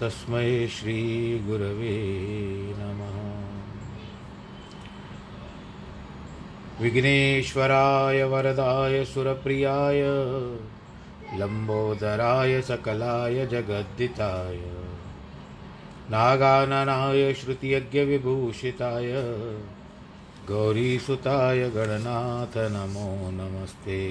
तस्मै श्री गुरवे नमः। विघ्नेश्वराय वरदाय सुरप्रियाय लंबोदराय सकलाय जगद्दिताय नागाननाय श्रुतियज्ञ विभूषिताय गौरीसुताय गणनाथ नमो नमस्ते।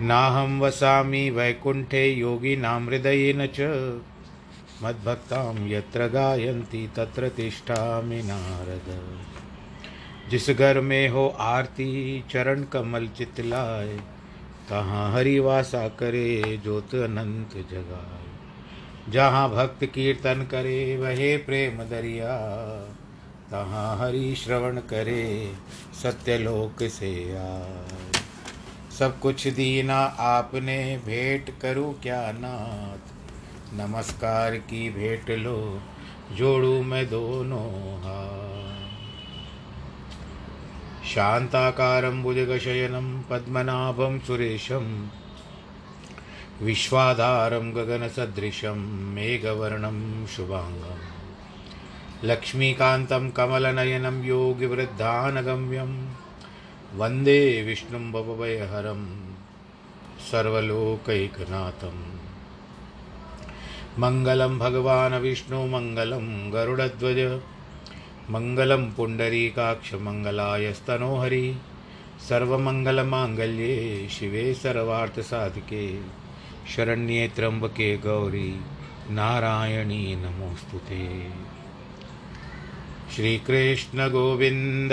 नाहं वसामि वैकुंठे योगी नामृदयेन च मद्भक्तां यत्र गायन्ति तत्र तिष्ठामि नारद। जिस घर में हो आरती चरण कमल चितलाए तहाँ हरि वासा करे ज्योत अनंत जगाए। जहाँ भक्त कीर्तन करे वहे प्रेम दरिया तहाँ हरि श्रवण करे सत्यलोक से आए। सब कुछ दीना आपने भेंट करूं क्या नाथ, नमस्कार की भेंट लो जोड़ू मैं दोनों हाथ। शांताकारं भुजगशयनं पद्मनाभं सुरेशं विश्वाधारं गगनसदृशं मेघवर्णं शुभांगं लक्ष्मीकान्तं कमलनयनं योगिवृद्धानगम्यं वंदे विष्णुं भवभयहरं सर्वलोकैकनाथं। मंगलं भगवान् विष्णु मंगलं गरुडध्वज मंगलं पुंडरीकाक्ष मंगलायस्तनोहरि। सर्वमंगलमांगल्ये शिवे सर्वार्थसाधिके शरण्ये त्र्यंबके गौरी नारायणी नमोस्तुते। श्री कृष्ण गोविंद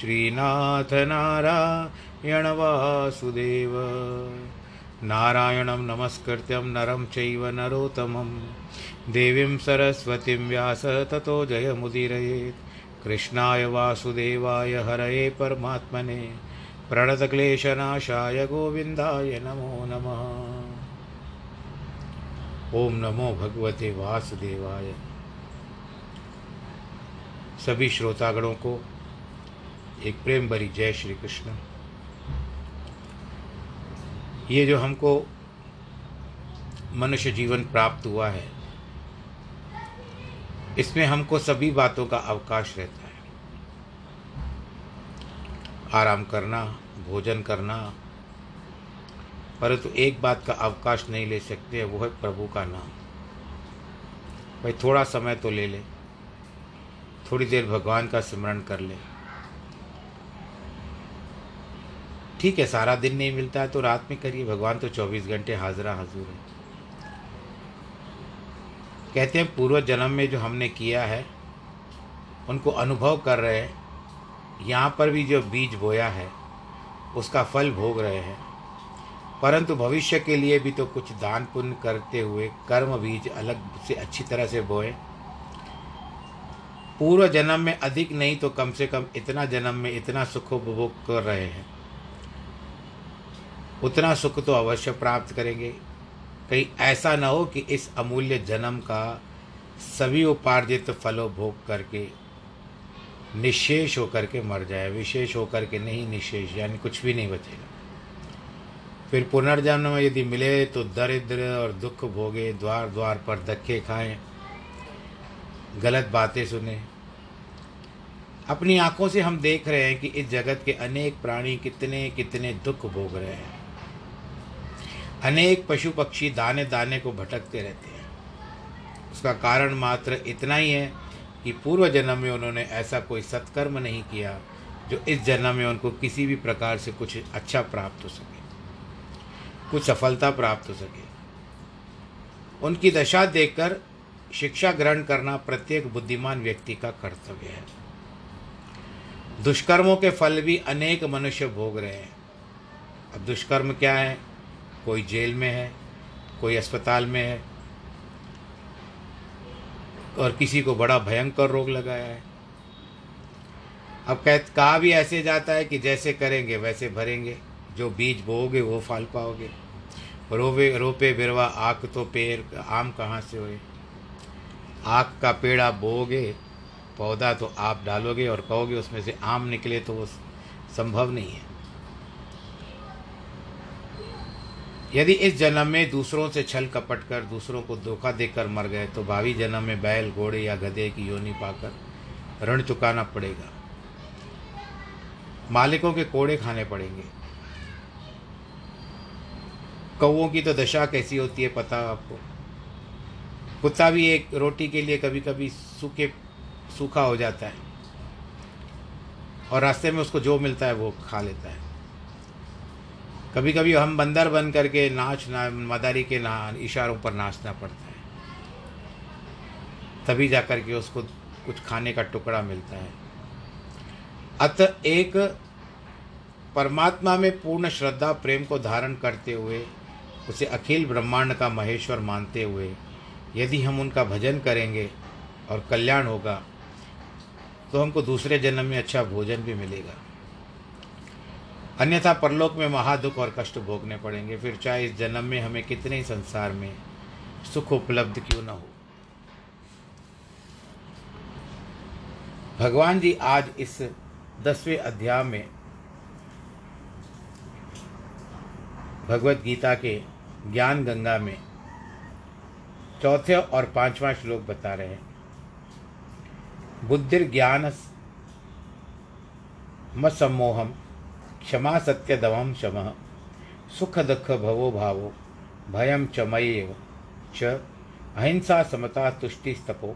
श्रीनाथ नारायण वासुदेव। नारायणं नमस्कृत्यं नरं चैव नरोत्तमं देवीं सरस्वतीं व्यास ततो जयमुदीरयेत्। कृष्णाय वासुदेवाय हरये परमात्मने प्रणतक्लेशनाशाय गोविन्दाय नमो नमः। ओम नमो भगवते वासुदेवाय। सभी श्रोतागणों को एक प्रेम भरी जय श्री कृष्ण। ये जो हमको मनुष्य जीवन प्राप्त हुआ है इसमें हमको सभी बातों का अवकाश रहता है, आराम करना, भोजन करना, परंतु एक बात का अवकाश नहीं ले सकते, वो है प्रभु का नाम। भाई थोड़ा समय तो ले ले, थोड़ी देर भगवान का स्मरण कर ले। ठीक है, सारा दिन नहीं मिलता है तो रात में करिए, भगवान तो 24 घंटे हाजरा हाजूर है। कहते हैं पूर्व जन्म में जो हमने किया है उनको अनुभव कर रहे हैं, यहाँ पर भी जो बीज बोया है उसका फल भोग रहे हैं, परंतु भविष्य के लिए भी तो कुछ दान पुण्य करते हुए कर्म बीज अलग से अच्छी तरह से बोए। पूर्व जन्म में अधिक नहीं तो कम से कम इतना जन्म में इतना सुख उपभोग कर रहे हैं, उतना सुख तो अवश्य प्राप्त करेंगे। कहीं ऐसा न हो कि इस अमूल्य जन्म का सभी उपार्जित फलों भोग करके निशेष होकर के मर जाए, विशेष होकर के नहीं, निशेष यानी कुछ भी नहीं बचेगा। फिर पुनर्जन्म में यदि मिले तो दरिद्र और दुख भोगे, द्वार द्वार पर धक्के खाएं, गलत बातें सुने। अपनी आंखों से हम देख रहे हैं कि इस जगत के अनेक प्राणी कितने कितने दुख भोग रहे हैं, अनेक पशु पक्षी दाने दाने को भटकते रहते हैं, उसका कारण मात्र इतना ही है कि पूर्व जन्म में उन्होंने ऐसा कोई सत्कर्म नहीं किया जो इस जन्म में उनको किसी भी प्रकार से कुछ अच्छा प्राप्त हो सके, कुछ सफलता प्राप्त हो सके। उनकी दशा देखकर शिक्षा ग्रहण करना प्रत्येक बुद्धिमान व्यक्ति का कर्तव्य है। दुष्कर्मों के फल भी अनेक मनुष्य भोग रहे हैं। अब दुष्कर्म क्या है? कोई जेल में है, कोई अस्पताल में है और किसी को बड़ा भयंकर रोग लगाया है। अब कहा भी ऐसे जाता है कि जैसे करेंगे वैसे भरेंगे, जो बीज बोओगे वो फल पाओगे। रोपे बिरवा आक तो पेड़, आम कहाँ से होए? आक का पेड़ आप बोओगे, पौधा तो आप डालोगे और कहोगे उसमें से आम निकले, तो वो संभव नहीं है। यदि इस जन्म में दूसरों से छल कपट कर, दूसरों को धोखा देकर मर गए तो भावी जन्म में बैल, घोड़े या गधे की योनि पाकर ऋण चुकाना पड़ेगा, मालिकों के कोड़े खाने पड़ेंगे। कौओं की तो दशा कैसी होती है पता आपको। कुत्ता भी एक रोटी के लिए कभी कभी सूखा हो जाता है और रास्ते में उसको जो मिलता है वो खा लेता है। कभी कभी हम बंदर बन करके मदारी के इशारों पर नाचना पड़ता है, तभी जाकर के उसको कुछ खाने का टुकड़ा मिलता है। अतः एक परमात्मा में पूर्ण श्रद्धा प्रेम को धारण करते हुए, उसे अखिल ब्रह्मांड का महेश्वर मानते हुए यदि हम उनका भजन करेंगे और कल्याण होगा तो हमको दूसरे जन्म में अच्छा भोजन भी मिलेगा, अन्यथा परलोक में महादुख और कष्ट भोगने पड़ेंगे। फिर चाहे इस जन्म में हमें कितने ही संसार में सुख उपलब्ध क्यों न हो। भगवान जी आज इस 10वें अध्याय में भगवत गीता के ज्ञान गंगा में 4वां और 5वां श्लोक बता रहे हैं। बुद्धिर ज्ञान मसम्मोहम क्षमा सत्य दवाम क्षमा सुख दुख भवो भावो भयम चमयेव च अहिंसा समता तुष्टिस्तपो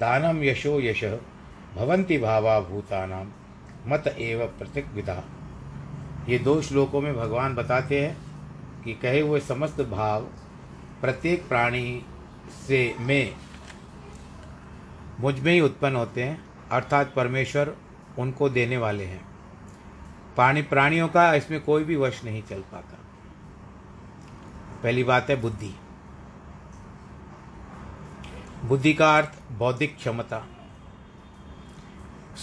दानम यशो यशः भवन्ति भावा भूतानाम मत एव प्रतिविधा। ये 2 श्लोकों में भगवान बताते हैं कि कहे हुए समस्त भाव प्रत्येक प्राणी से में मुझ में ही उत्पन्न होते हैं, अर्थात परमेश्वर उनको देने वाले हैं। प्राणियों का इसमें कोई भी वश नहीं चल पाता। पहली बात है बुद्धि। बुद्धि का अर्थ बौद्धिक क्षमता,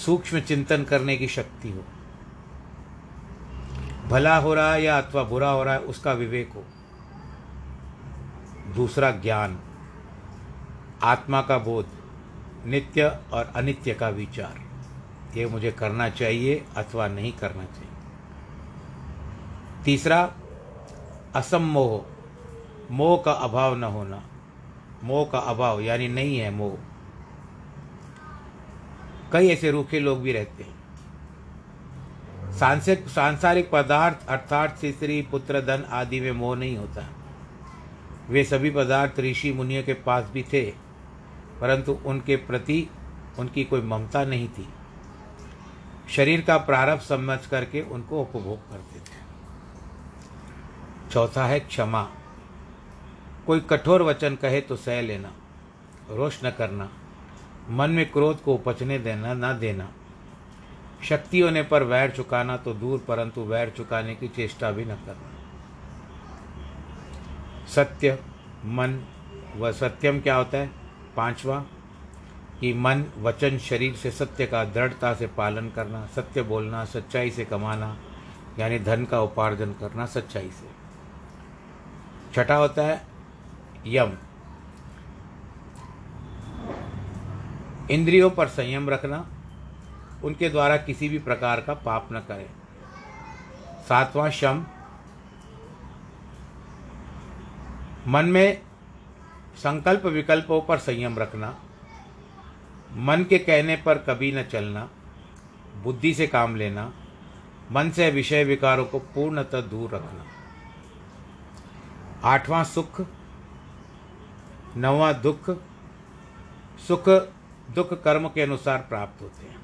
सूक्ष्म चिंतन करने की शक्ति हो, भला हो रहा है या अथवा बुरा हो रहा है उसका विवेक हो। दूसरा ज्ञान, आत्मा का बोध, नित्य और अनित्य का विचार, ये मुझे करना चाहिए अथवा नहीं करना चाहिए। तीसरा असम्मोह, मोह का अभाव न होना, मोह का अभाव यानी नहीं है मोह। कई ऐसे रूखे लोग भी रहते हैं। सांसारिक पदार्थ अर्थात स्त्री पुत्र धन आदि में मोह नहीं होता। वे सभी पदार्थ ऋषि मुनियों के पास भी थे, परंतु उनके प्रति उनकी कोई ममता नहीं थी। शरीर का प्रारब्ध समझ करके उनको उपभोग करते थे। चौथा है क्षमा। कोई कठोर वचन कहे तो सह लेना, रोष न करना, मन में क्रोध को उपजने देना न देना, शक्ति होने पर वैर चुकाना तो दूर परंतु वैर चुकाने की चेष्टा भी न करना। सत्य मन व सत्यम क्या होता है? 5वां कि मन वचन शरीर से सत्य का दृढ़ता से पालन करना, सत्य बोलना, सच्चाई से कमाना यानी धन का उपार्जन करना सच्चाई से। 6ठा होता है यम। इंद्रियों पर संयम रखना, उनके द्वारा किसी भी प्रकार का पाप न करें। 7वां शम, मन में संकल्प विकल्पों पर संयम रखना, मन के कहने पर कभी न चलना, बुद्धि से काम लेना, मन से विषय विकारों को पूर्णतः दूर रखना। 8वां सुख, 9वां दुख सुख दुख कर्म के अनुसार प्राप्त होते हैं।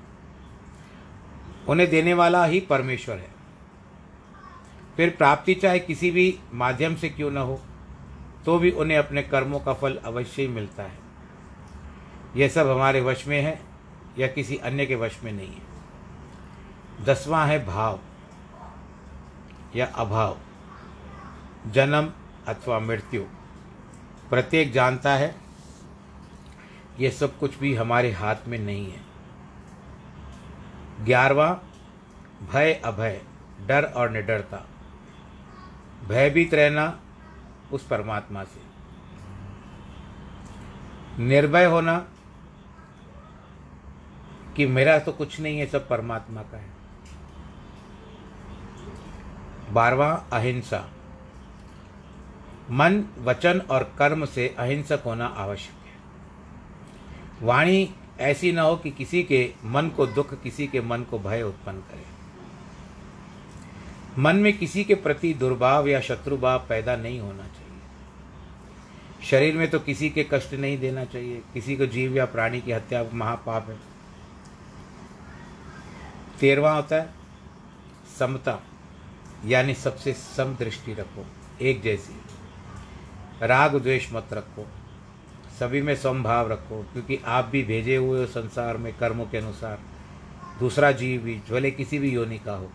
उन्हें देने वाला ही परमेश्वर है। फिर प्राप्ति चाहे किसी भी माध्यम से क्यों न हो, तो भी उन्हें अपने कर्मों का फल अवश्य ही मिलता है। यह सब हमारे वश में है या किसी अन्य के वश में नहीं है। 10वां है भाव या अभाव, जन्म अथवा मृत्यु। प्रत्येक जानता है यह सब कुछ भी हमारे हाथ में नहीं है। 11वां भय अभय, डर और निडरता। भयभीत रहना उस परमात्मा से, निर्भय होना कि मेरा तो कुछ नहीं है, सब परमात्मा का है। 12वां अहिंसा, मन वचन और कर्म से अहिंसक होना आवश्यक है। वाणी ऐसी न हो कि किसी के मन को दुख, किसी के मन को भय उत्पन्न करे। मन में किसी के प्रति दुर्भाव या शत्रुभाव पैदा नहीं होना चाहिए। शरीर में तो किसी के कष्ट नहीं देना चाहिए। किसी को जीव या प्राणी की हत्या महापाप है। 13वां होता है समता, यानी सबसे सम दृष्टि रखो, एक जैसी। राग द्वेष मत रखो, सभी में समभाव रखो, क्योंकि आप भी भेजे हुए हो संसार में कर्मों के अनुसार। दूसरा जीव भी, भले किसी भी योनि का हो,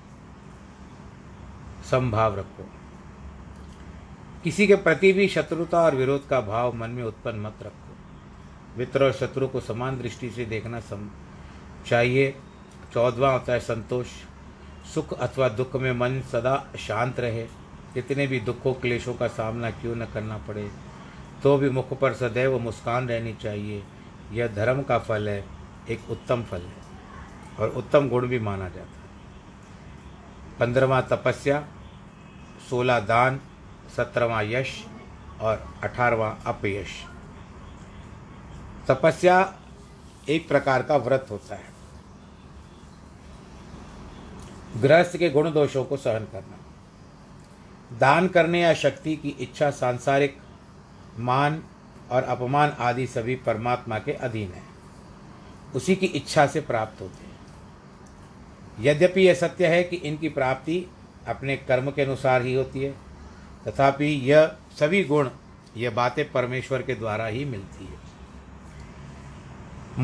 समभाव रखो। किसी के प्रति भी शत्रुता और विरोध का भाव मन में उत्पन्न मत रखो। मित्र और शत्रु को समान दृष्टि से देखना चाहिए। 14वां होता है संतोष, सुख अथवा दुख में मन सदा शांत रहे। कितने भी दुखों क्लेशों का सामना क्यों न करना पड़े, तो भी मुख पर सदैव मुस्कान रहनी चाहिए। यह धर्म का फल है, एक उत्तम फल है और उत्तम गुण भी माना जाता है। 15वां तपस्या, 16 दान, 17वां यश और 18वां अपयश। तपस्या एक प्रकार का व्रत होता है, गृहस्थ के गुण दोषों को सहन करना। दान करने या शक्ति की इच्छा सांसारिक मान और अपमान आदि सभी परमात्मा के अधीन है, उसी की इच्छा से प्राप्त होते हैं। यद्यपि यह सत्य है कि इनकी प्राप्ति अपने कर्म के अनुसार ही होती है, तथापि यह सभी गुण, यह बातें परमेश्वर के द्वारा ही मिलती है।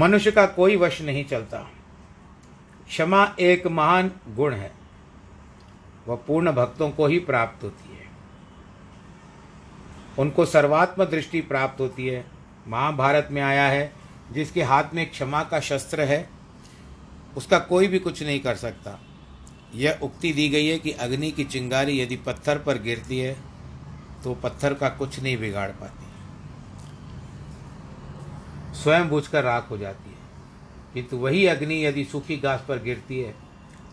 मनुष्य का कोई वश नहीं चलता। क्षमा एक महान गुण है, वह पूर्ण भक्तों को ही प्राप्त होती है, उनको सर्वात्म दृष्टि प्राप्त होती है। महाभारत में आया है, जिसके हाथ में क्षमा का शस्त्र है उसका कोई भी कुछ नहीं कर सकता। यह उक्ति दी गई है कि अग्नि की चिंगारी यदि पत्थर पर गिरती है तो पत्थर का कुछ नहीं बिगाड़ पाती, स्वयं बुझकर राख हो जाती है। किंतु वही अग्नि यदि सूखी घास पर गिरती है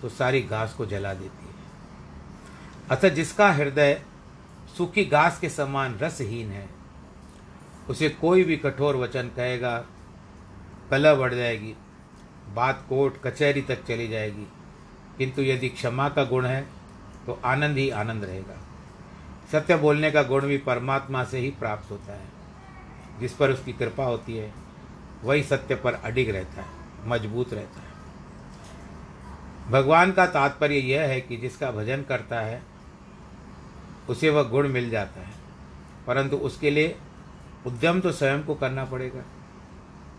तो सारी घास को जला देती है। अतः जिसका हृदय सूखी घास के समान रसहीन है, उसे कोई भी कठोर वचन कहेगा, कलह बढ़ जाएगी, बात कोर्ट कचहरी तक चली जाएगी। किंतु यदि क्षमा का गुण है तो आनंद ही आनंद रहेगा। सत्य बोलने का गुण भी परमात्मा से ही प्राप्त होता है। जिस पर उसकी कृपा होती है वही सत्य पर अडिग रहता है, मजबूत रहता है। भगवान का तात्पर्य यह है कि जिसका भजन करता है उसे वह गुण मिल जाता है, परंतु उसके लिए उद्यम तो स्वयं को करना पड़ेगा।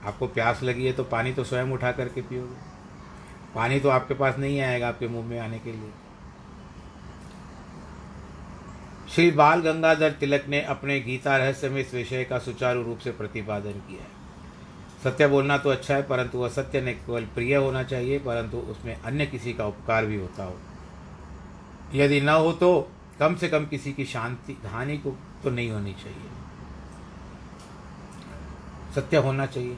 आपको प्यास लगी है तो पानी तो स्वयं उठा करके पियोगे, पानी तो आपके पास नहीं आएगा आपके मुंह में आने के लिए। श्री बाल गंगाधर तिलक ने अपने गीता रहस्य में इस विषय का सुचारू रूप से प्रतिपादन किया है। सत्य बोलना तो अच्छा है, परंतु वह सत्य ने केवल प्रिय होना चाहिए, परंतु उसमें अन्य किसी का उपकार भी होता हो। यदि न हो तो कम से कम किसी की शांति हानि को तो नहीं होनी चाहिए। सत्य होना चाहिए।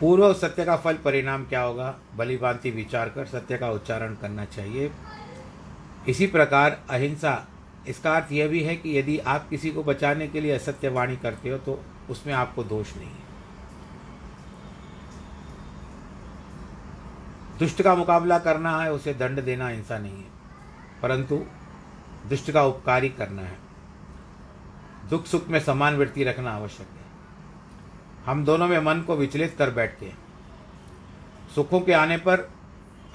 पूर्व सत्य का फल परिणाम क्या होगा, भलीभांति विचार कर सत्य का उच्चारण करना चाहिए। इसी प्रकार अहिंसा, इसका अर्थ यह भी है कि यदि आप किसी को बचाने के लिए असत्य वाणी करते हो तो उसमें आपको दोष नहीं है। दुष्ट का मुकाबला करना है, उसे दंड देना हिंसा नहीं है, परंतु दुष्ट का उपकार ही करना है। दुख सुख में समान वृत्ति रखना आवश्यक है। हम दोनों में मन को विचलित कर बैठते हैं। सुखों के आने पर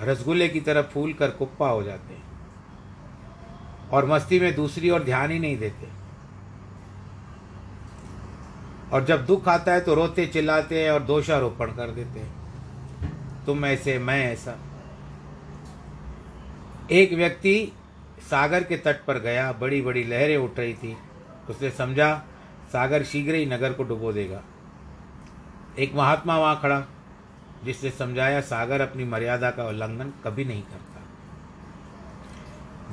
रसगुल्ले की तरह फूल कर कुप्पा हो जाते हैं और मस्ती में दूसरी ओर ध्यान ही नहीं देते, और जब दुख आता है तो रोते चिल्लाते हैं और दोषारोपण कर देते हैं, तुम ऐसे मैं ऐसा। एक व्यक्ति सागर के तट पर गया, बड़ी बड़ी लहरें उठ रही थी। उसने समझा सागर शीघ्र ही नगर को डुबो देगा। एक महात्मा वहाँ खड़ा जिसने समझाया सागर अपनी मर्यादा का उल्लंघन कभी नहीं करता।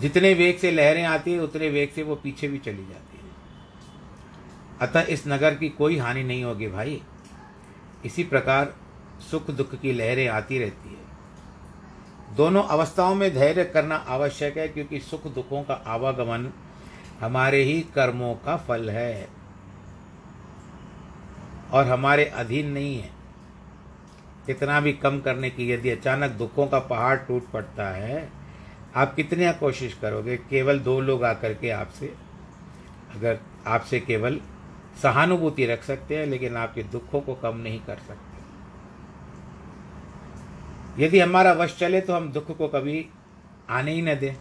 जितने वेग से लहरें आती है उतने वेग से वो पीछे भी चली जाती है। अतः इस नगर की कोई हानि नहीं होगी भाई। इसी प्रकार सुख दुख की लहरें आती रहती है। दोनों अवस्थाओं में धैर्य करना आवश्यक है, क्योंकि सुख दुखों का आवागमन हमारे ही कर्मों का फल है और हमारे अधीन नहीं है। कितना भी कम करने की यदि अचानक दुखों का पहाड़ टूट पड़ता है, आप कितनी कोशिश करोगे? केवल दो लोग आकर के आपसे, अगर आपसे केवल सहानुभूति रख सकते हैं, लेकिन आपके दुखों को कम नहीं कर सकते। यदि हमारा वश चले तो हम दुख को कभी आने ही न दें,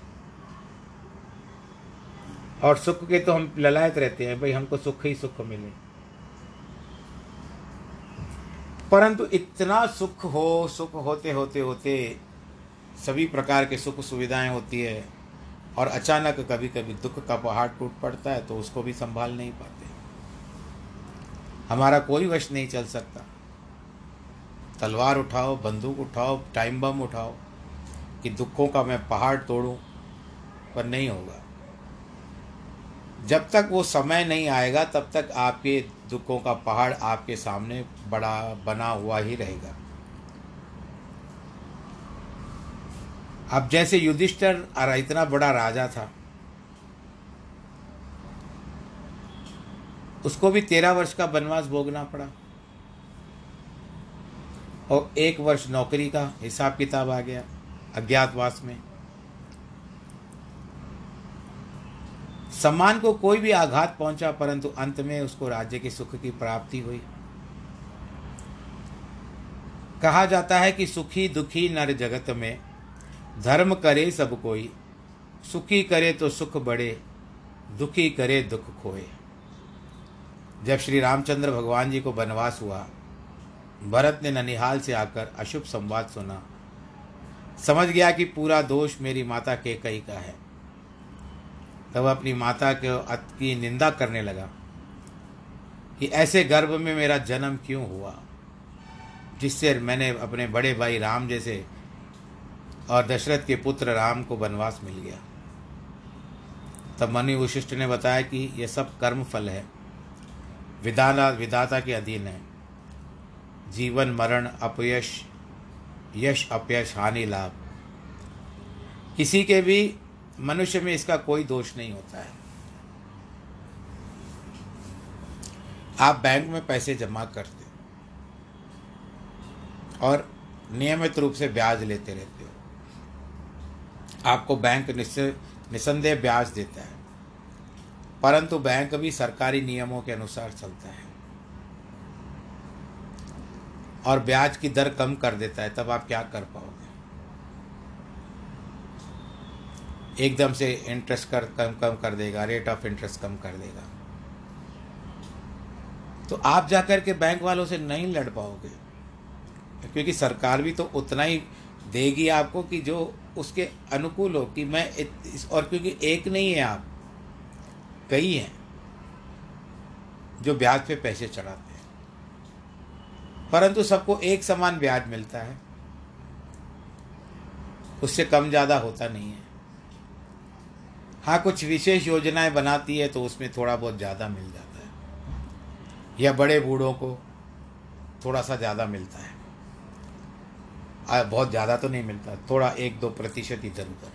और सुख के तो हम ललायत रहते हैं, भाई हमको सुख ही सुख मिले। परंतु इतना सुख हो, सुख होते होते होते सभी प्रकार के सुख सुविधाएं होती है, और अचानक कभी कभी दुख का पहाड़ टूट पड़ता है तो उसको भी संभाल नहीं पाते। हमारा कोई वश नहीं चल सकता। तलवार उठाओ, बंदूक उठाओ, टाइम बम उठाओ कि दुखों का मैं पहाड़ तोड़ूं, पर नहीं होगा। जब तक वो समय नहीं आएगा तब तक आपके दुखों का पहाड़ आपके सामने बड़ा बना हुआ ही रहेगा। अब जैसे युधिष्ठिर इतना बड़ा राजा था, उसको भी 13 वर्ष का वनवास भोगना पड़ा, और 1 वर्ष नौकरी का हिसाब किताब आ गया अज्ञातवास में। सम्मान को कोई भी आघात पहुंचा, परंतु अंत में उसको राज्य के सुख की प्राप्ति हुई। कहा जाता है कि सुखी दुखी नर जगत में, धर्म करे सब कोई। सुखी करे तो सुख बढ़े, दुखी करे दुख खोए। जब श्री रामचंद्र भगवान जी को वनवास हुआ, भरत ने ननिहाल से आकर अशुभ संवाद सुना। समझ गया कि पूरा दोष मेरी माता कैकेयी का है। तब अपनी माता की निंदा करने लगा कि ऐसे गर्भ में मेरा जन्म क्यों हुआ, जिससे मैंने अपने बड़े भाई राम जैसे और दशरथ के पुत्र राम को वनवास मिल गया। तब मुनि वशिष्ठ ने बताया कि यह सब कर्म फल है, विधाता के अधीन है। जीवन मरण, अपयश यश, अपयश हानि लाभ, किसी के भी मनुष्य में इसका कोई दोष नहीं होता है। आप बैंक में पैसे जमा करते हो और नियमित रूप से ब्याज लेते रहते हो, आपको बैंक निस्संदेह ब्याज देता है, परंतु बैंक भी सरकारी नियमों के अनुसार चलता है और ब्याज की दर कम कर देता है। तब आप क्या कर पाओगे? एकदम से इंटरेस्ट कम कर देगा, रेट ऑफ इंटरेस्ट कम कर देगा, तो आप जाकर के बैंक वालों से नहीं लड़ पाओगे, क्योंकि सरकार भी तो उतना ही देगी आपको कि जो उसके अनुकूल हो। कि मैं और क्योंकि एक नहीं है, आप कई हैं जो ब्याज पे पैसे चढ़ाते हैं, परंतु सबको एक समान ब्याज मिलता है, उससे कम ज़्यादा होता नहीं है। हाँ, कुछ विशेष योजनाएं बनाती है तो उसमें थोड़ा बहुत ज़्यादा मिल जाता है, या बड़े बूढ़ों को थोड़ा सा ज़्यादा मिलता है, बहुत ज़्यादा तो नहीं मिलता, थोड़ा 1-2% इधर उधर।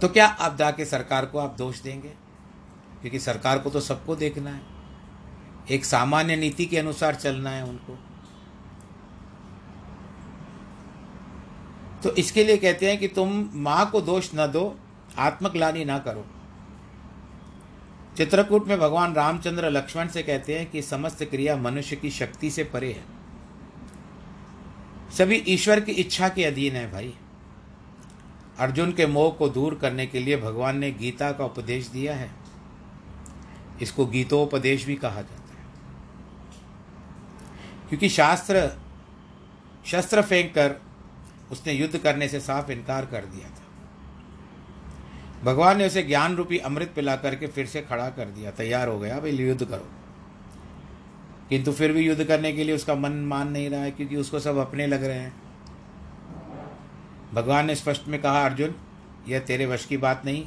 तो क्या आप जाके सरकार को आप दोष देंगे? क्योंकि सरकार को तो सबको देखना है, एक सामान्य नीति के अनुसार चलना है उनको। तो इसके लिए कहते हैं कि तुम माँ को दोष न दो, आत्मग्लानि ना करो। चित्रकूट में भगवान रामचंद्र लक्ष्मण से कहते हैं कि समस्त क्रिया मनुष्य की शक्ति से परे है, सभी ईश्वर की इच्छा के अधीन है। भाई अर्जुन के मोह को दूर करने के लिए भगवान ने गीता का उपदेश दिया है, इसको गीतोपदेश भी कहा जाता है, क्योंकि शास्त्र शस्त्र फेंक कर उसने युद्ध करने से साफ इनकार कर दिया था। भगवान ने उसे ज्ञान रूपी अमृत पिला करके फिर से खड़ा कर दिया, तैयार हो गया भाई युद्ध करो, किंतु फिर भी युद्ध करने के लिए उसका मन मान नहीं रहा है, क्योंकि उसको सब अपने लग रहे हैं। भगवान ने स्पष्ट में कहा, अर्जुन यह तेरे वश की बात नहीं,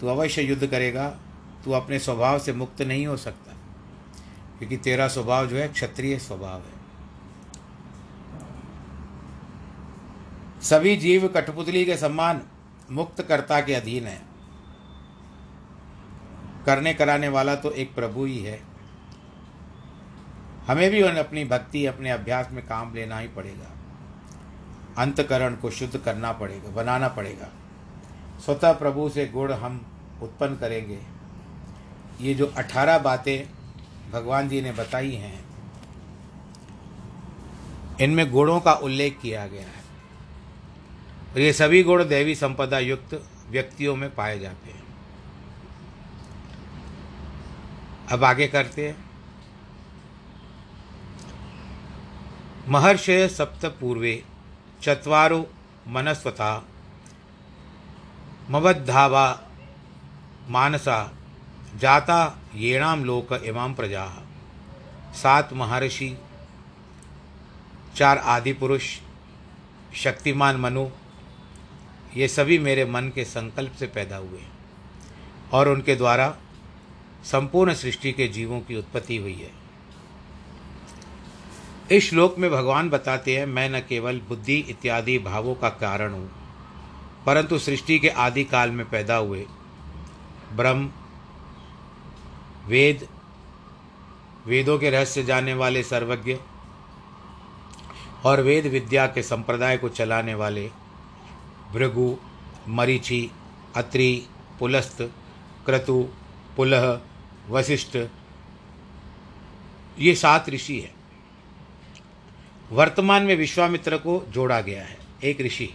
तू अवश्य युद्ध करेगा, तू अपने स्वभाव से मुक्त नहीं हो सकता, क्योंकि तेरा स्वभाव जो है क्षत्रिय स्वभाव है। सभी जीव कठपुतली के समान मुक्तकर्ता के अधीन है, करने कराने वाला तो एक प्रभु ही है। हमें भी अपनी भक्ति अपने अभ्यास में काम लेना ही पड़ेगा, अंतकरण को शुद्ध करना पड़ेगा, बनाना पड़ेगा, स्वतः प्रभु से गुण हम उत्पन्न करेंगे। ये जो 18 बातें भगवान जी ने बताई हैं, इनमें गुणों का उल्लेख किया गया है, और ये सभी गुण दैवी संपदा युक्त व्यक्तियों में पाए जाते हैं। अब आगे करते हैं। महर्षय सप्त पूर्वे चत्वारो मनस्वता मबद्धावा मानसा जाता येणाम लोक इमाम प्रजा। 7 महर्षि, 4 आदि पुरुष, शक्तिमान मनु, ये सभी मेरे मन के संकल्प से पैदा हुए और उनके द्वारा संपूर्ण सृष्टि के जीवों की उत्पत्ति हुई है। इस श्लोक में भगवान बताते हैं, मैं न केवल बुद्धि इत्यादि भावों का कारण हूँ, परंतु सृष्टि के आदि काल में पैदा हुए ब्रह्म, वेद, वेदों के रहस्य जानने वाले सर्वज्ञ और वेद विद्या के संप्रदाय को चलाने वाले भृगु, मरीचि, अत्रि, पुलस्त, क्रतु, पुलह, वशिष्ठ, ये 7 ऋषि हैं। वर्तमान में विश्वामित्र को जोड़ा गया है, एक ऋषि।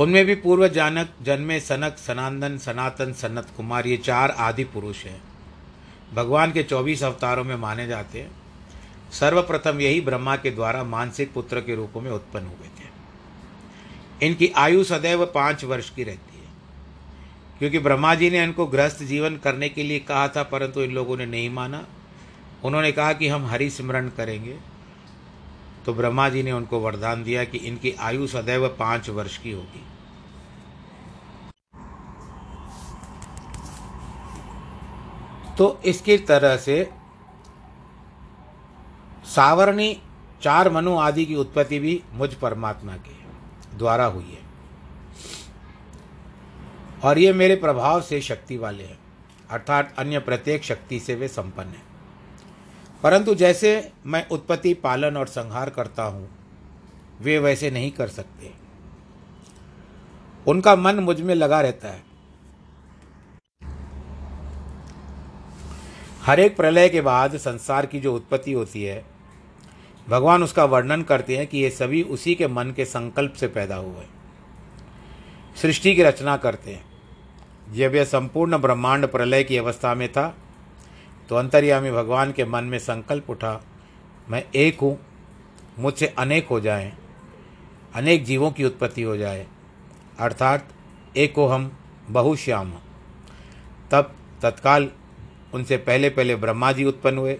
उनमें भी पूर्व जानक जन्मे सनक, सनांदन, सनातन, सनत कुमार, ये 4 आदि पुरुष हैं। भगवान के 24 अवतारों में माने जाते हैं। सर्वप्रथम यही ब्रह्मा के द्वारा मानसिक पुत्र के रूपों में उत्पन्न हुए थे। इनकी आयु सदैव 5 वर्ष की रहती है, क्योंकि ब्रह्मा जी ने इनको गृहस्थ जीवन करने के लिए कहा था, परंतु इन लोगों ने नहीं माना। उन्होंने कहा कि हम हरि स्मरण करेंगे, तो ब्रह्मा जी ने उनको वरदान दिया कि इनकी आयु सदैव 5 वर्ष की होगी। तो इसकी तरह से सावरणी 4 मनु आदि की उत्पत्ति भी मुझ परमात्मा के द्वारा हुई है, और ये मेरे प्रभाव से शक्ति वाले हैं, अर्थात अन्य प्रत्येक शक्ति से वे संपन्न हैं। परंतु जैसे मैं उत्पत्ति, पालन और संहार करता हूँ, वे वैसे नहीं कर सकते। उनका मन मुझ में लगा रहता है। हर एक प्रलय के बाद संसार की जो उत्पत्ति होती है, भगवान उसका वर्णन करते हैं कि ये सभी उसी के मन के संकल्प से पैदा हुए, सृष्टि की रचना करते हैं। जब यह संपूर्ण ब्रह्मांड प्रलय की अवस्था में था, तो अंतर्यामी भगवान के मन में संकल्प उठा, मैं एक हूँ, मुझसे अनेक हो जाएं, अनेक जीवों की उत्पत्ति हो जाए, अर्थात एको हम बहुश्याम। तब तत्काल उनसे पहले पहले ब्रह्मा जी उत्पन्न हुए,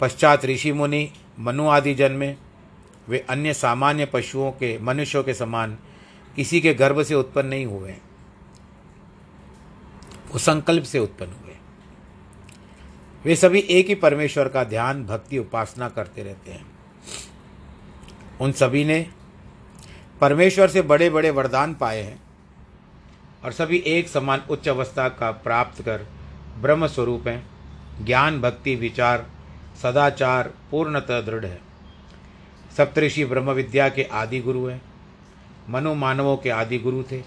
पश्चात ऋषि मुनि मनु आदि जन्मे। वे अन्य सामान्य पशुओं के, मनुष्यों के समान किसी के गर्भ से उत्पन्न नहीं हुए, वो संकल्प से उत्पन्न हुए। वे सभी एक ही परमेश्वर का ध्यान, भक्ति, उपासना करते रहते हैं। उन सभी ने परमेश्वर से बड़े बड़े वरदान पाए हैं, और सभी एक समान उच्च अवस्था का प्राप्त कर ब्रह्म स्वरूप हैं। ज्ञान, भक्ति, विचार, सदाचार पूर्णतः दृढ़ है। सप्तऋषि ब्रह्म विद्या के आदि गुरु हैं, मनु मानवों के आदि गुरु थे।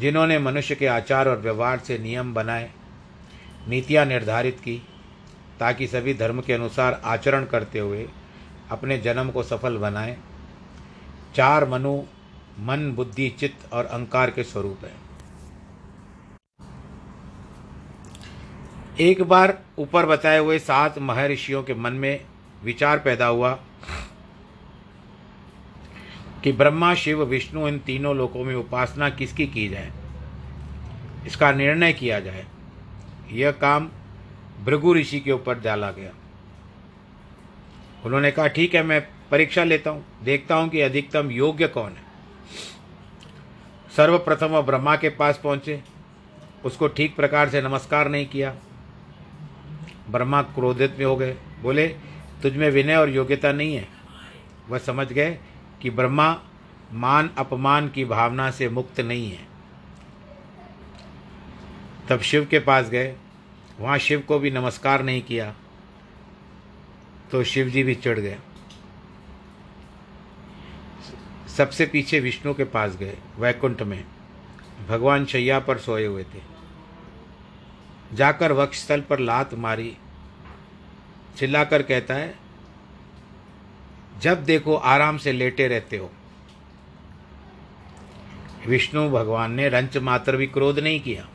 जिन्होंने मनुष्य के आचार और व्यवहार से नियम बनाए, नीतियाँ निर्धारित की, ताकि सभी धर्म के अनुसार आचरण करते हुए अपने जन्म को सफल बनाएं। 4 मनु मन, बुद्धि, चित्त और अहंकार के स्वरूप हैं। एक बार ऊपर बताए हुए 7 महर्षियों के मन में विचार पैदा हुआ कि ब्रह्मा, शिव, विष्णु, इन तीनों लोकों में उपासना किसकी की जाए, इसका निर्णय किया जाए। यह काम भृगु ऋषि के ऊपर डाला गया। उन्होंने कहा, ठीक है, मैं परीक्षा लेता हूँ, देखता हूँ कि अधिकतम योग्य कौन है। सर्वप्रथम वह ब्रह्मा के पास पहुँचे, उसको ठीक प्रकार से नमस्कार नहीं किया। ब्रह्मा क्रोधित में हो गए, बोले, तुझमें विनय और योग्यता नहीं है। वह समझ गए कि ब्रह्मा मान अपमान की भावना से मुक्त नहीं है। तब शिव के पास गए, वहाँ शिव को भी नमस्कार नहीं किया, तो शिव जी भी चिढ़ गए। सबसे पीछे विष्णु के पास गए, वैकुंठ में भगवान शैया पर सोए हुए थे। जाकर वक्षस्थल पर लात मारी, चिल्लाकर कहता है, जब देखो आराम से लेटे रहते हो। विष्णु भगवान ने रंच मात्र भी क्रोध नहीं किया,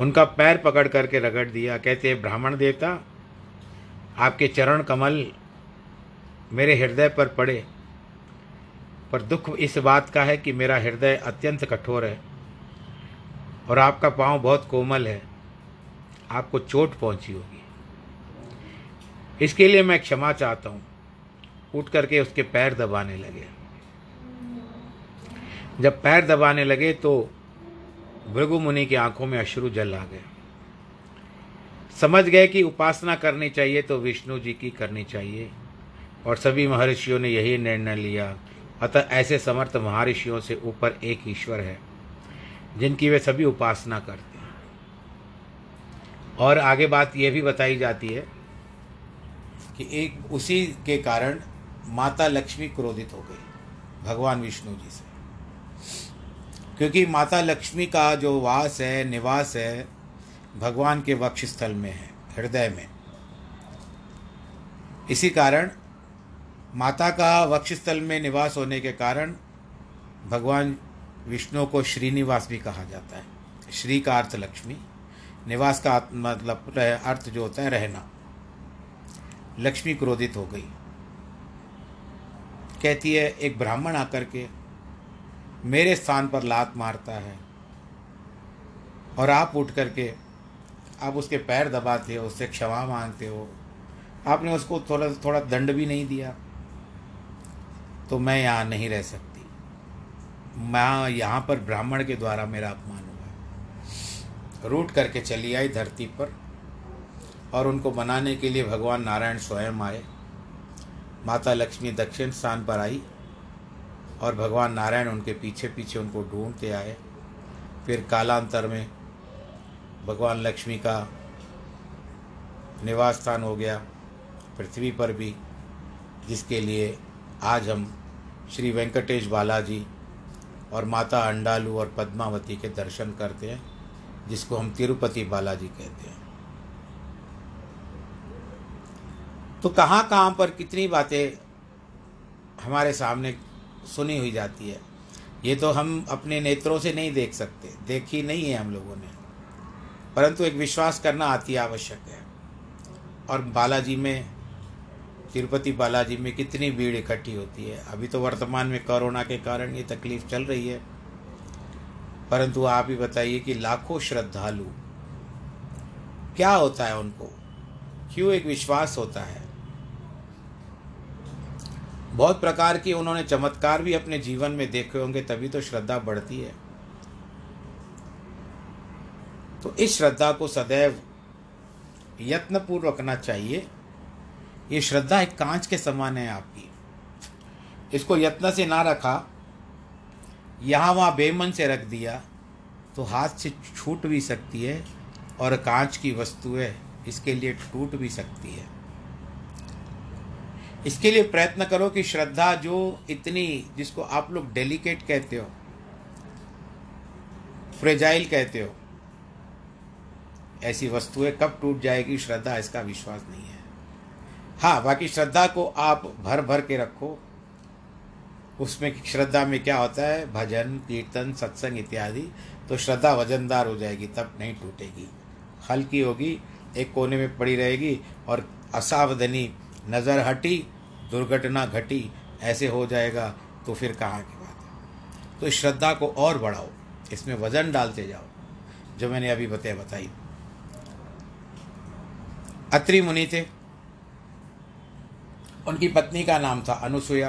उनका पैर पकड़ करके रगड़ दिया। कहते हैं, ब्राह्मण देवता, आपके चरण कमल मेरे हृदय पर पड़े, पर दुख इस बात का है कि मेरा हृदय अत्यंत कठोर है और आपका पाँव बहुत कोमल है, आपको चोट पहुंची होगी, इसके लिए मैं क्षमा चाहता हूँ। उठ करके उसके पैर दबाने लगे। जब पैर दबाने लगे तो भृगु मुनि की आंखों में अश्रु जल आ गए। समझ गए कि उपासना करनी चाहिए तो विष्णु जी की करनी चाहिए, और सभी महर्षियों ने यही निर्णय लिया। अतः ऐसे समर्थ महर्षियों से ऊपर एक ईश्वर है, जिनकी वे सभी उपासना करते हैं। और आगे बात यह भी बताई जाती है कि एक उसी के कारण माता लक्ष्मी क्रोधित हो गई भगवान विष्णु जी से, क्योंकि माता लक्ष्मी का जो वास है, निवास है, भगवान के वक्षस्थल में है, हृदय में। इसी कारण माता का वक्षस्थल में निवास होने के कारण भगवान विष्णु को श्रीनिवास भी कहा जाता है। श्री का अर्थ लक्ष्मी, निवास का मतलब अर्थ जो होता है रहना। लक्ष्मी क्रोधित हो गई, कहती है, एक ब्राह्मण आकर के मेरे स्थान पर लात मारता है और आप उठ करके आप उसके पैर दबाते हो, उससे क्षमा मांगते हो, आपने उसको थोड़ा थोड़ा दंड भी नहीं दिया, तो मैं यहाँ नहीं रह सकती। मैं यहाँ पर ब्राह्मण के द्वारा मेरा अपमान हुआ। रूठ करके चली आई धरती पर, और उनको मनाने के लिए भगवान नारायण स्वयं आए। माता लक्ष्मी दक्षिण स्थान पर आई और भगवान नारायण उनके पीछे पीछे उनको ढूंढते आए। फिर कालांतर में भगवान लक्ष्मी का निवास स्थान हो गया पृथ्वी पर भी, जिसके लिए आज हम श्री वेंकटेश बालाजी और माता अंडालू और पद्मावती के दर्शन करते हैं, जिसको हम तिरुपति बालाजी कहते हैं। तो कहाँ कहाँ पर कितनी बातें हमारे सामने सुनी हुई जाती है। ये तो हम अपने नेत्रों से नहीं देख सकते, देखी नहीं है हम लोगों ने, परंतु एक विश्वास करना अति आवश्यक है। और बालाजी में, तिरुपति बालाजी में कितनी भीड़ इकट्ठी होती है। अभी तो वर्तमान में कोरोना के कारण ये तकलीफ चल रही है, परंतु आप ही बताइए कि लाखों श्रद्धालु, क्या होता है उनको, क्यों एक विश्वास होता है। बहुत प्रकार के उन्होंने चमत्कार भी अपने जीवन में देखे होंगे, तभी तो श्रद्धा बढ़ती है। तो इस श्रद्धा को सदैव यत्नपूर्वक रखना चाहिए। ये श्रद्धा एक कांच के समान है आपकी, इसको यत्न से ना रखा, यहाँ वहाँ बेमन से रख दिया तो हाथ से छूट भी सकती है, और कांच की वस्तु है, इसके लिए टूट भी सकती है। इसके लिए प्रयत्न करो कि श्रद्धा जो इतनी, जिसको आप लोग डेलिकेट कहते हो, फ्रेजाइल कहते हो, ऐसी वस्तुएं कब टूट जाएगी, श्रद्धा इसका विश्वास नहीं है। हाँ, बाकी श्रद्धा को आप भर भर के रखो। उसमें श्रद्धा में क्या होता है, भजन कीर्तन सत्संग इत्यादि, तो श्रद्धा वजनदार हो जाएगी, तब नहीं टूटेगी, हल्की होगी, एक कोने में पड़ी रहेगी। और असावधानी, नज़र हटी दुर्घटना घटी, ऐसे हो जाएगा तो फिर कहाँ की बात है। तो श्रद्धा को और बढ़ाओ, इसमें वजन डालते जाओ, जो मैंने अभी बताई। अत्रि मुनि थे, उनकी पत्नी का नाम था अनुसुया,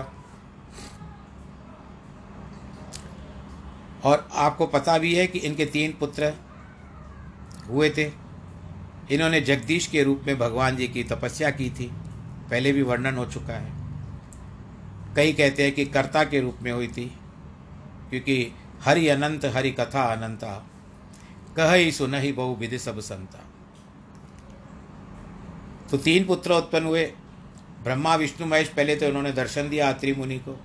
और आपको पता भी है कि इनके 3 पुत्र हुए थे। इन्होंने जगदीश के रूप में भगवान जी की तपस्या की थी, पहले भी वर्णन हो चुका है। कई कहते हैं कि कर्ता के रूप में हुई थी, क्योंकि हरि अनंत हरि कथा अनंता, कहहि सुनहि बहु विधि सब संता। तो 3 पुत्र उत्पन्न हुए, ब्रह्मा विष्णु महेश। पहले तो उन्होंने दर्शन दिया अत्रि मुनि को,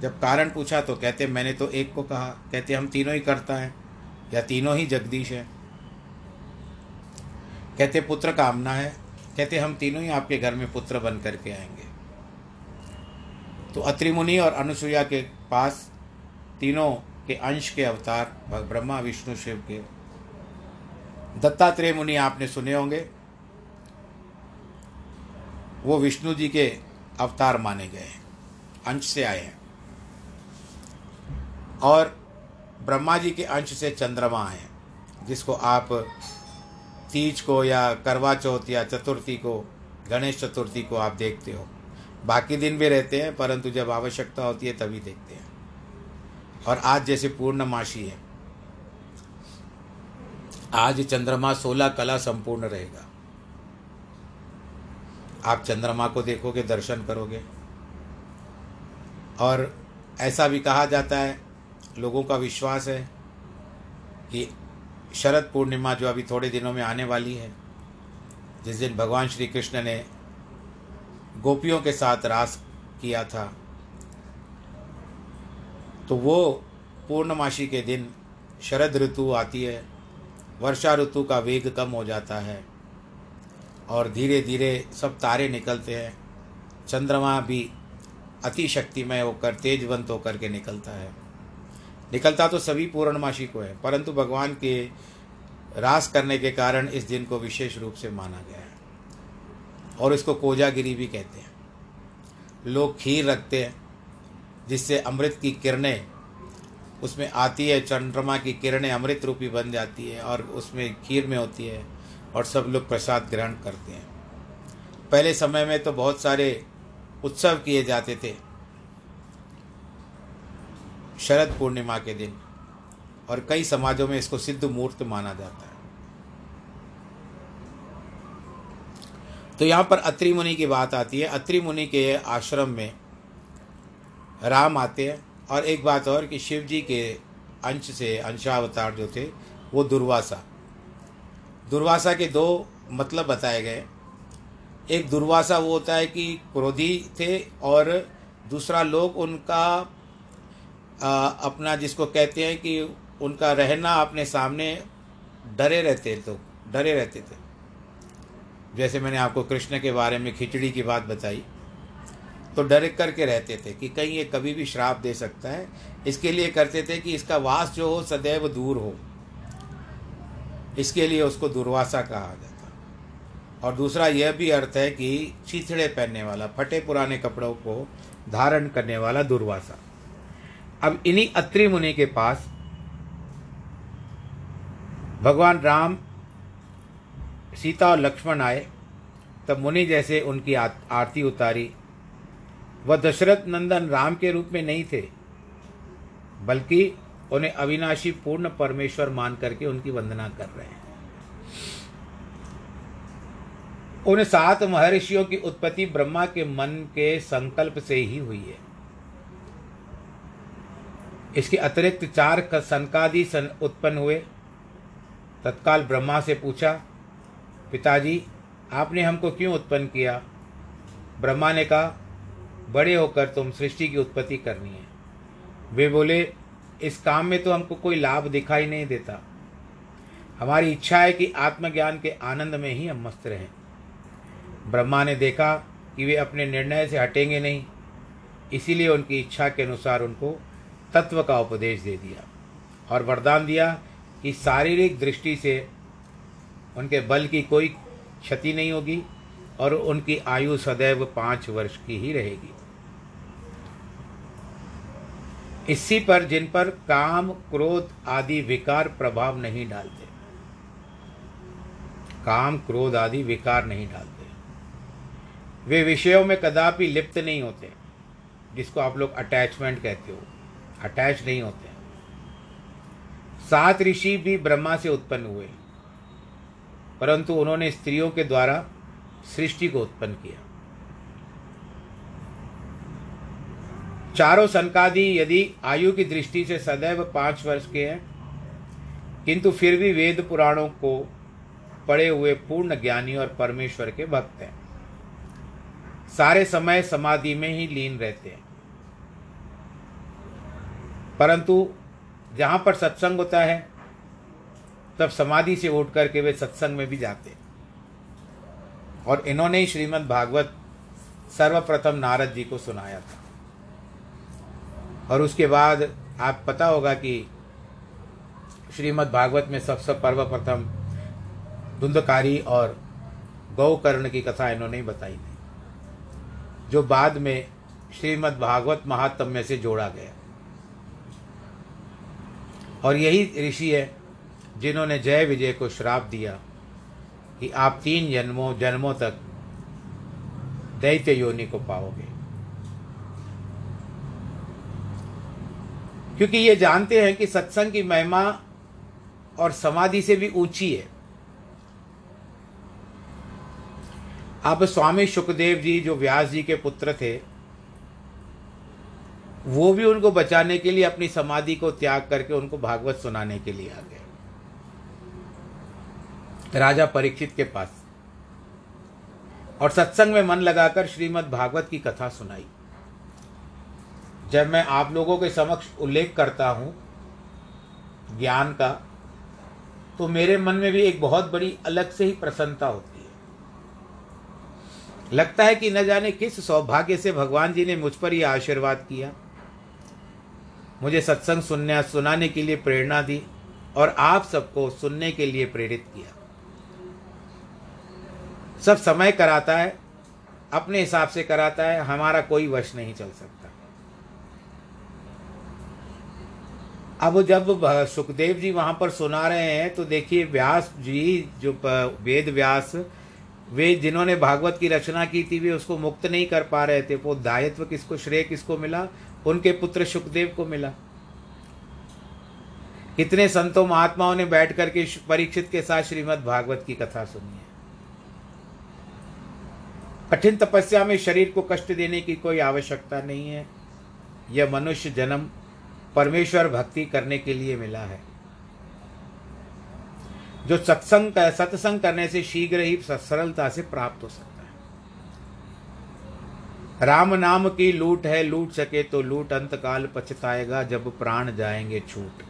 जब कारण पूछा तो कहते मैंने तो एक को कहा, कहते हम तीनों ही कर्ता हैं या तीनों ही जगदीश हैं। कहते पुत्र कामना है, कहते हम तीनों ही आपके घर में पुत्र बन करके आएंगे। तो अत्रि मुनि और अनुसुया के पास तीनों के अंश के अवतार ब्रह्मा विष्णु शिव के। दत्तात्रेय मुनि आपने सुने होंगे, वो विष्णु जी के अवतार माने गए हैं, अंश से आए हैं। और ब्रह्मा जी के अंश से चंद्रमा हैं, जिसको आप तीज को या करवा चौथ या चतुर्थी को, गणेश चतुर्थी को आप देखते हो। बाकी दिन भी रहते हैं, परंतु जब आवश्यकता होती है तभी देखते हैं। और आज जैसे पूर्णमासी है, आज चंद्रमा 16 कला संपूर्ण रहेगा। आप चंद्रमा को देखोगे, दर्शन करोगे। और ऐसा भी कहा जाता है, लोगों का विश्वास है कि शरद पूर्णिमा जो अभी थोड़े दिनों में आने वाली है, जिस दिन भगवान श्री कृष्ण ने गोपियों के साथ रास किया था, तो वो पूर्णमासी के दिन शरद ऋतु आती है, वर्षा ऋतु का वेग कम हो जाता है और धीरे धीरे सब तारे निकलते हैं। चंद्रमा भी अतिशक्तिमय होकर तेजवंत होकर के निकलता है। निकलता तो सभी पूर्णमासी को है, परंतु भगवान के रास करने के कारण इस दिन को विशेष रूप से माना गया है। और इसको कोजागिरी भी कहते हैं। लोग खीर रखते हैं, जिससे अमृत की किरणें उसमें आती है, चंद्रमा की किरणें अमृत रूपी बन जाती है और उसमें खीर में होती है, और सब लोग प्रसाद ग्रहण करते हैं। पहले समय में तो बहुत सारे उत्सव किए जाते थे शरद पूर्णिमा के दिन, और कई समाजों में इसको सिद्ध मुहूर्त माना जाता है। तो यहाँ पर अत्रि मुनि की बात आती है। अत्रि मुनि के आश्रम में राम आते हैं। और एक बात और कि शिव जी के अंश से अंशावतार जो थे वो दुर्वासा। दुर्वासा के 2 मतलब बताए गए। एक दुर्वासा वो होता है कि क्रोधी थे, और दूसरा लोग उनका अपना जिसको कहते हैं कि उनका रहना अपने सामने डरे रहते थे। जैसे मैंने आपको कृष्ण के बारे में खिचड़ी की बात बताई, तो डर करके रहते थे कि कहीं ये कभी भी श्राप दे सकता है, इसके लिए करते थे कि इसका वास जो हो सदैव दूर हो, इसके लिए उसको दुर्वासा कहा जाता। और दूसरा यह भी अर्थ है कि चीथड़े पहनने वाला, फटे पुराने कपड़ों को धारण करने वाला दुर्वासा। अब इन्हीं अत्रि मुनि के पास भगवान राम, सीता और लक्ष्मण आए, तब मुनि जैसे उनकी आरती उतारी। वह दशरथ नंदन राम के रूप में नहीं थे, बल्कि उन्हें अविनाशी पूर्ण परमेश्वर मान करके उनकी वंदना कर रहे हैं। उन 7 महर्षियों की उत्पत्ति ब्रह्मा के मन के संकल्प से ही हुई है। इसके अतिरिक्त 4 सनकादि उत्पन्न हुए। तत्काल ब्रह्मा से पूछा, पिताजी आपने हमको क्यों उत्पन्न किया? ब्रह्मा ने कहा, बड़े होकर तुम सृष्टि की उत्पत्ति करनी है। वे बोले, इस काम में तो हमको कोई लाभ दिखाई नहीं देता। हमारी इच्छा है कि आत्मज्ञान के आनंद में ही हम मस्त रहें। ब्रह्मा ने देखा कि वे अपने निर्णय से हटेंगे नहीं, इसीलिए उनकी इच्छा के अनुसार उनको तत्व का उपदेश दे दिया और वरदान दिया कि शारीरिक दृष्टि से उनके बल की कोई क्षति नहीं होगी और उनकी आयु सदैव 5 वर्ष की ही रहेगी। इसी पर जिन पर काम क्रोध आदि विकार प्रभाव नहीं डालते, काम क्रोध आदि विकार नहीं डालते, वे विषयों में कदापि लिप्त नहीं होते, जिसको आप लोग अटैचमेंट कहते हो, अटैच नहीं होते। 7 ऋषि भी ब्रह्मा से उत्पन्न हुए, परंतु उन्होंने स्त्रियों के द्वारा सृष्टि को उत्पन्न किया। चारों सनकादि यदि आयु की दृष्टि से सदैव 5 वर्ष के हैं, किंतु फिर भी वेद पुराणों को पढ़े हुए पूर्ण ज्ञानी और परमेश्वर के भक्त हैं, सारे समय समाधि में ही लीन रहते हैं। परंतु जहाँ पर सत्संग होता है तब समाधि से उठ करके वे सत्संग में भी जाते हैं। और इन्होंने ही श्रीमद् भागवत सर्वप्रथम नारद जी को सुनाया था। और उसके बाद आप पता होगा कि श्रीमद् भागवत में सबसे सर्वप्रथम धुंधकारी और गौकर्ण की कथा इन्होंने ही बताई थी, जो बाद में श्रीमद् भागवत महात्म्य से जोड़ा गया। और यही ऋषि है जिन्होंने जय विजय को श्राप दिया कि आप 3 जन्मों तक दैत्य योनि को पाओगे, क्योंकि ये जानते हैं कि सत्संग की महिमा और समाधि से भी ऊंची है। अब स्वामी शुकदेव जी जो व्यास जी के पुत्र थे, वो भी उनको बचाने के लिए अपनी समाधि को त्याग करके उनको भागवत सुनाने के लिए आ गए राजा परीक्षित के पास, और सत्संग में मन लगाकर श्रीमद् भागवत की कथा सुनाई। जब मैं आप लोगों के समक्ष उल्लेख करता हूँ ज्ञान का, तो मेरे मन में भी एक बहुत बड़ी अलग से ही प्रसन्नता होती है। लगता है कि न जाने किस सौभाग्य से भगवान जी ने मुझ पर यह आशीर्वाद किया, मुझे सत्संग सुनाने के लिए प्रेरणा दी और आप सबको सुनने के लिए प्रेरित किया। सब समय कराता है, अपने हिसाब से कराता है, हमारा कोई वश नहीं चल सकता। अब जब सुखदेव जी वहाँ पर सुना रहे हैं तो देखिए व्यास जी जो वेद व्यास, वे जिन्होंने भागवत की रचना की थी, वे उसको मुक्त नहीं कर पा रहे थे। वो दायित्व किसको, श्रेय किसको मिला? उनके पुत्र सुखदेव को मिला। कितने संतों महात्माओं ने बैठ करके परीक्षित के साथ श्रीमद् भागवत की कथा सुनी है। कठिन तपस्या में शरीर को कष्ट देने की कोई आवश्यकता नहीं है। यह मनुष्य जन्म परमेश्वर भक्ति करने के लिए मिला है। जो सत्संग करने से शीघ्र ही सरलता से प्राप्त हो सकता है। राम नाम की लूट है, लूट सके तो लूट, अंतकाल पछताएगा जब प्राण जाएंगे छूट।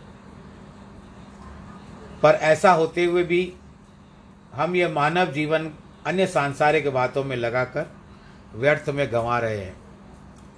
पर ऐसा होते हुए भी हम यह मानव जीवन अन्य सांसारिक बातों में लगाकर व्यर्थ में गंवा रहे हैं।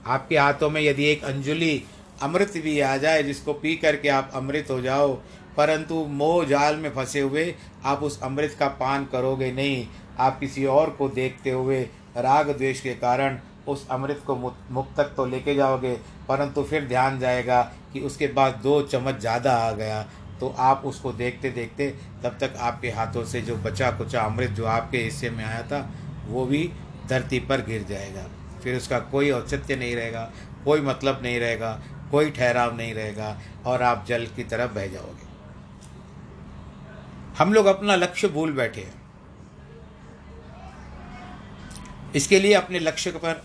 आपके हाथों में यदि एक अंजुली अमृत भी आ जाए, जिसको पी करके आप अमृत हो जाओ, परंतु मोह जाल में फंसे हुए आप उस अमृत का पान करोगे नहीं। आप किसी और को देखते हुए राग द्वेष के कारण उस अमृत को मुख तक तो लेके जाओगे, परंतु फिर ध्यान जाएगा कि उसके बाद 2 चम्मच ज़्यादा आ गया, तो आप उसको देखते देखते तब तक आपके हाथों से जो बचा कुचा अमृत जो आपके हिस्से में आया था, वो भी धरती पर गिर जाएगा। फिर उसका कोई औचित्य नहीं रहेगा, कोई मतलब नहीं रहेगा, कोई ठहराव नहीं रहेगा, और आप जल की तरफ बह जाओगे। हम लोग अपना लक्ष्य भूल बैठे हैं। इसके लिए अपने लक्ष्य पर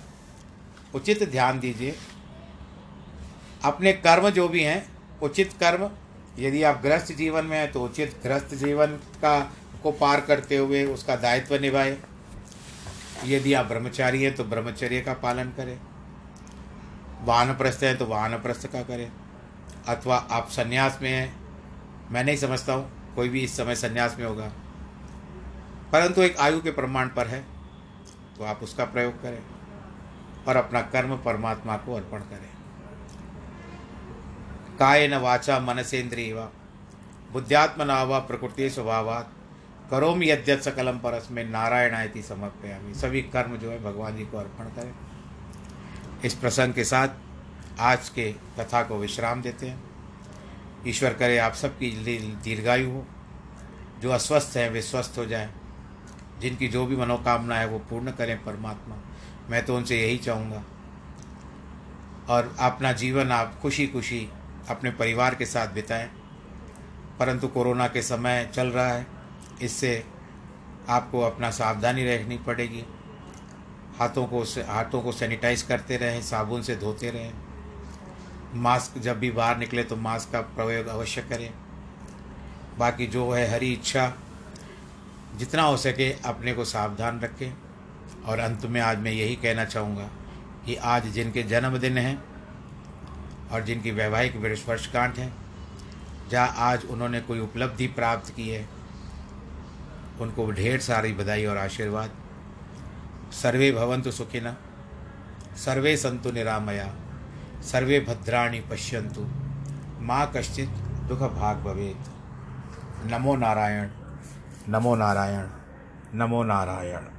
उचित ध्यान दीजिए। अपने कर्म जो भी हैं, उचित कर्म, यदि आप गृहस्थ जीवन में हैं तो उचित गृहस्थ जीवन को पार करते हुए उसका दायित्व निभाएं। यदि आप ब्रह्मचारी हैं तो ब्रह्मचर्य का पालन करें। वानप्रस्थ है तो वानप्रस्थ का करें। अथवा आप सन्यास में हैं। मैं नहीं समझता हूँ कोई भी इस समय सन्यास में होगा, परंतु एक आयु के प्रमाण पर है तो आप उसका प्रयोग करें और अपना कर्म परमात्मा को अर्पण करें। कायेन वाचा मनसेन्द्रियैव बुद्ध्यात्मना वा प्रकृति स्वभावात् करोमि यद्यत् सकलम परस्मै नारायणाय इति समर्पयामि। सभी कर्म जो है भगवान जी को अर्पण करें। इस प्रसंग के साथ आज के कथा को विश्राम देते हैं। ईश्वर करे आप सबकी दीर्घायु हो। जो अस्वस्थ हैं वे स्वस्थ हो जाएं। जिनकी जो भी मनोकामना है वो पूर्ण करें परमात्मा। मैं तो उनसे यही चाहूँगा। और अपना जीवन आप खुशी खुशी अपने परिवार के साथ बिताएं। परंतु कोरोना के समय चल रहा है, इससे आपको अपना सावधानी रखनी पड़ेगी। हाथों को सैनिटाइज करते रहें, साबुन से धोते रहें। मास्क जब भी बाहर निकले तो मास्क का प्रयोग अवश्य करें। बाकी जो है हरी इच्छा जितना हो सके अपने को सावधान रखें। और अंत में आज मैं यही कहना चाहूँगा कि आज जिनके जन्मदिन हैं और जिनकी वैवाहिक वर्षगांठ है, जहाँ आज उन्होंने कोई उपलब्धि प्राप्त की है, उनको ढेर सारी बधाई और आशीर्वाद। सर्वे भवन्तु सुखिनः, सर्वे सन्तु निरामया, सर्वे भद्राणि पश्यन्तु, माँ कश्चित् दुःखभाग् भवेत्। नमो नारायण, नमो नारायण, नमो नारायण।